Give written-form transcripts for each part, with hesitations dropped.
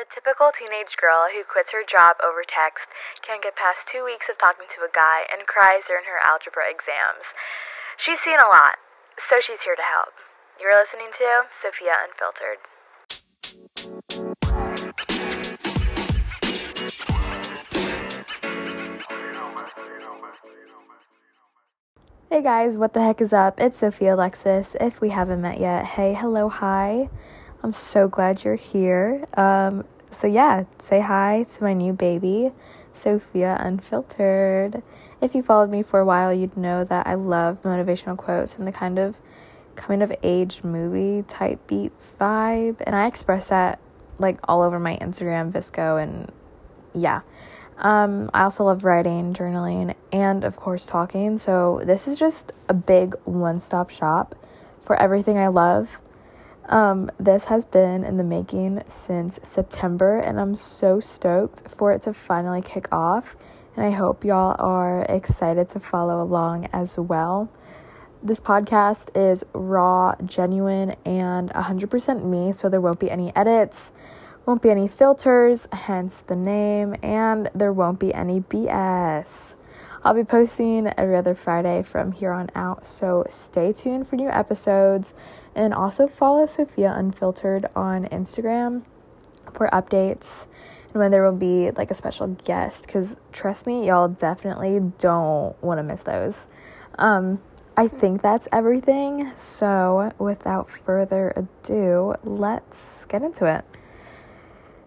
The typical teenage girl who quits her job over text can't get past 2 weeks of talking to a guy and cries during her algebra exams. She's seen a lot, so she's here to help. You're listening to Sophia Unfiltered. Hey guys, what the heck is up? It's Sophia Alexis, if we haven't met yet. Hey, hello, hi. I'm so glad you're here. Say hi to my new baby, Sophia Unfiltered. If you followed me for a while, you'd know that I love motivational quotes and the kind of coming-of-age movie type beat vibe. And I express that, all over my Instagram, VSCO, and yeah. I also love writing, journaling, and, of course, talking. So this is just a big one-stop shop for everything I love. This has been in the making since September, and I'm so stoked for it to finally kick off, and I hope y'all are excited to follow along as well. This podcast is raw, genuine, and 100% me, so there won't be any edits, won't be any filters, hence the name, and there won't be any BS. I'll be posting every other Friday from here on out, so stay tuned for new episodes, and also follow Sophia Unfiltered on Instagram for updates and when there will be a special guest, because trust me, y'all definitely don't want to miss those. I think that's everything, so without further ado, let's get into it.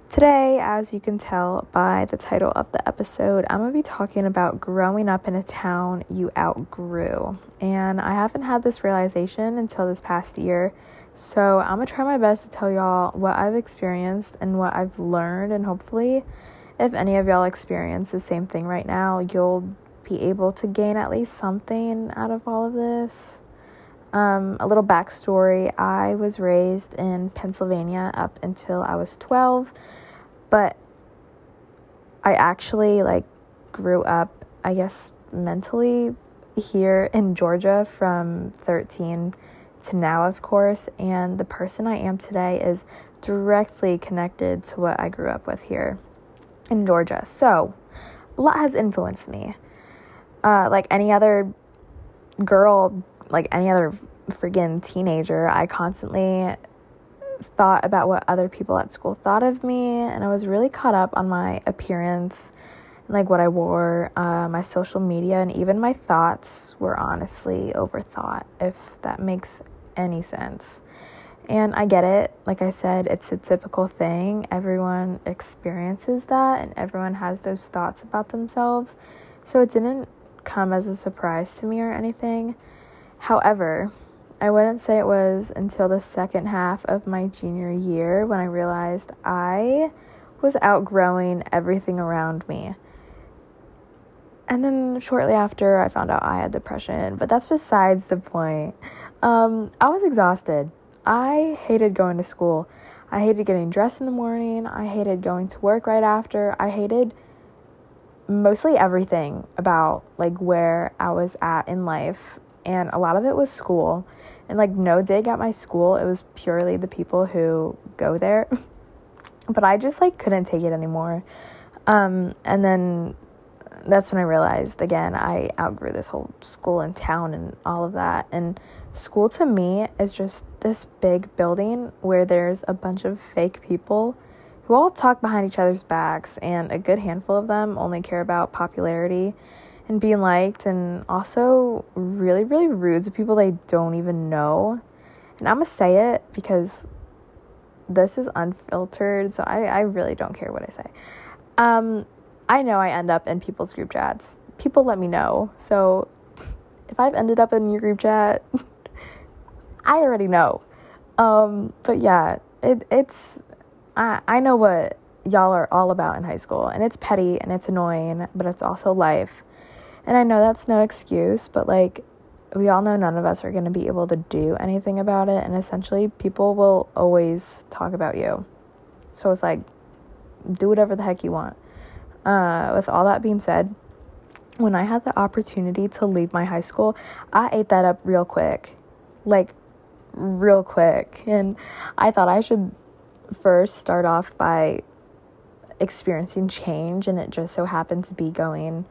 Today, as you can tell by the title of the episode, I'm going to be talking about growing up in a town you outgrew. And I haven't had this realization until this past year, so I'm going to try my best to tell y'all what I've experienced and what I've learned, and hopefully, if any of y'all experience the same thing right now, you'll be able to gain at least something out of all of this. A little backstory, I was raised in Pennsylvania up until I was 12, but I actually, grew up, I guess, mentally here in Georgia from 13 to now, of course, and the person I am today is directly connected to what I grew up with here in Georgia, so a lot has influenced me. Any other friggin' teenager, I constantly thought about what other people at school thought of me, and I was really caught up on my appearance, what I wore, my social media, and even my thoughts were honestly overthought, if that makes any sense. And I get it. Like I said, it's a typical thing. Everyone experiences that, and everyone has those thoughts about themselves, so it didn't come as a surprise to me or anything. However, I wouldn't say it was until the second half of my junior year when I realized I was outgrowing everything around me. And then shortly after, I found out I had depression, but that's besides the point. I was exhausted. I hated going to school. I hated getting dressed in the morning. I hated going to work right after. I hated mostly everything about where I was at in life. And a lot of it was school. And no dig at my school. It was purely the people who go there. But I just couldn't take it anymore. And then that's when I realized, again, I outgrew this whole school and town and all of that. And school to me is just this big building where there's a bunch of fake people who all talk behind each other's backs. And a good handful of them only care about popularity and being liked, and also really, really rude to people they don't even know. And I'm gonna say it because this is unfiltered, so I really don't care what I say. I know I end up in people's group chats. People let me know. So if I've ended up in your group chat, I already know. But yeah, I know what y'all are all about in high school, and it's petty and it's annoying, but it's also life. And I know that's no excuse, but, we all know none of us are going to be able to do anything about it. And essentially, people will always talk about you. So it's do whatever the heck you want. With all that being said, when I had the opportunity to leave my high school, I ate that up real quick. Real quick. And I thought I should first start off by experiencing change, and it just so happened to be going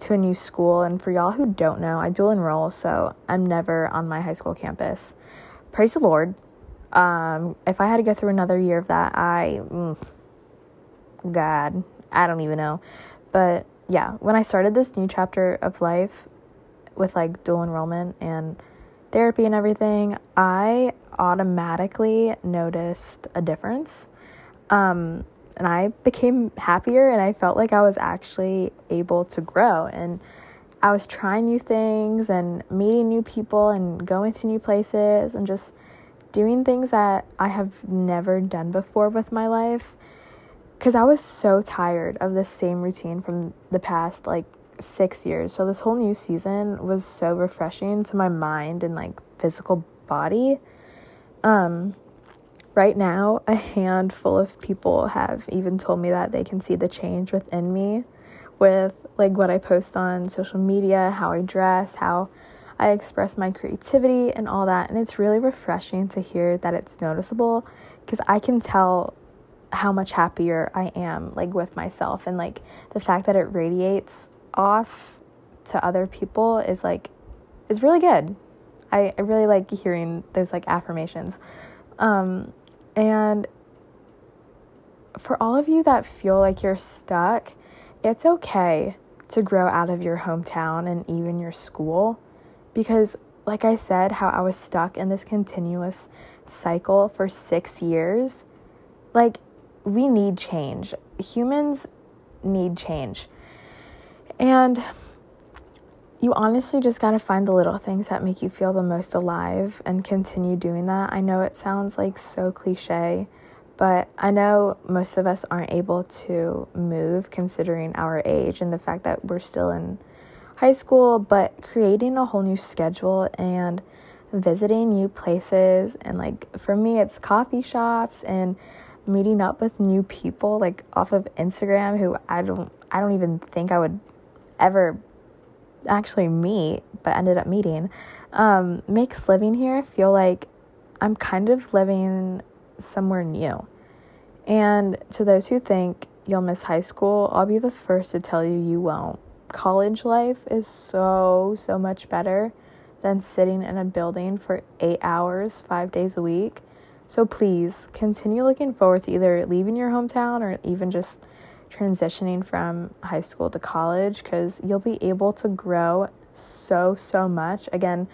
to a new school. And for y'all who don't know, I dual enroll, so I'm never on my high school campus. Praise the Lord. If I had to go through another year of that, God, I don't even know. But yeah, when I started this new chapter of life with like dual enrollment and therapy and everything, I automatically noticed a difference. And I became happier, and I felt like I was actually able to grow, and I was trying new things and meeting new people and going to new places and just doing things that I have never done before with my life, because I was so tired of the same routine from the past like 6 years. So this whole new season was so refreshing to my mind and like physical body. Right now, a handful of people have even told me that they can see the change within me with like what I post on social media, how I dress, how I express my creativity and all that. And it's really refreshing to hear that it's noticeable, because I can tell how much happier I am like with myself, and like the fact that it radiates off to other people is like, is really good. I really like hearing those like affirmations. And for all of you that feel like you're stuck, it's okay to grow out of your hometown and even your school, because like I said, how I was stuck in this continuous cycle for 6 years, like we need change. Humans need change. And you honestly just got to find the little things that make you feel the most alive and continue doing that. I know it sounds like so cliche, but I know most of us aren't able to move considering our age and the fact that we're still in high school, but creating a whole new schedule and visiting new places, and like for me it's coffee shops and meeting up with new people like off of Instagram who I don't even think I would ever actually meet, but ended up meeting, makes living here feel like I'm kind of living somewhere new. And to those who think you'll miss high school, I'll be the first to tell you, you won't. College life is so much better than sitting in a building for 8 hours, 5 days a week. So please continue looking forward to either leaving your hometown or even just transitioning from high school to college, because you'll be able to grow so much, again,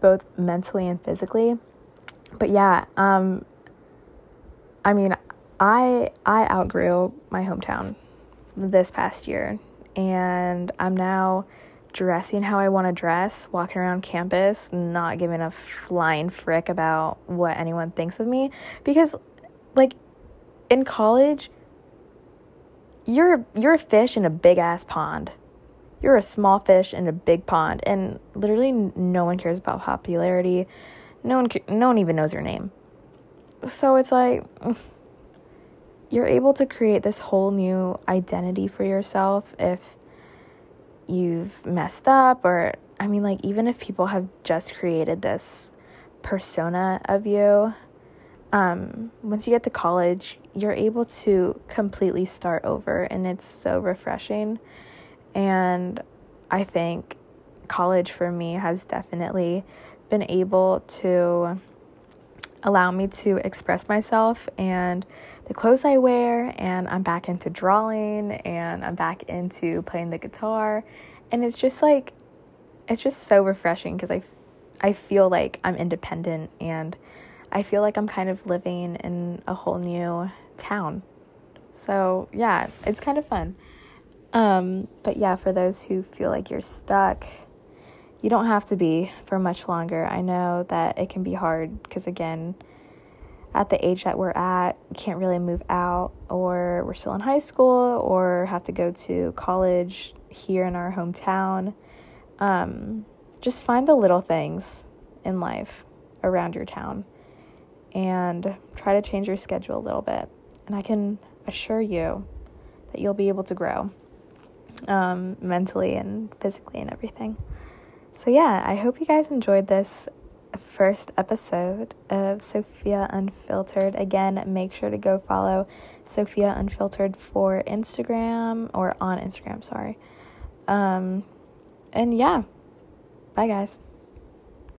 both mentally and physically. But yeah, I mean, I outgrew my hometown this past year, and I'm now dressing how I want to dress, walking around campus, not giving a flying frick about what anyone thinks of me, because like in college, you're a fish in a big ass pond. You're a small fish in a big pond, and literally no one cares about popularity. No one even knows your name. So it's like you're able to create this whole new identity for yourself if you've messed up, or I mean, like, even if people have just created this persona of you, once you get to college, you're able to completely start over, and it's so refreshing. And I think college for me has definitely been able to allow me to express myself and the clothes I wear, and I'm back into drawing, and I'm back into playing the guitar, and it's just like, it's just so refreshing, because I feel like I'm independent, and I feel like I'm kind of living in a whole new town. So yeah, it's kind of fun. But yeah, for those who feel like you're stuck, you don't have to be for much longer. I know that it can be hard, because again, at the age that we're at, we can't really move out, or we're still in high school, or have to go to college here in our hometown. Just find the little things in life around your town, and try to change your schedule a little bit, and I can assure you that you'll be able to grow mentally and physically and everything. So yeah, I hope you guys enjoyed this first episode of Sophia Unfiltered. Again, make sure to go follow Sophia Unfiltered for Instagram, or on Instagram, sorry. And yeah, bye guys.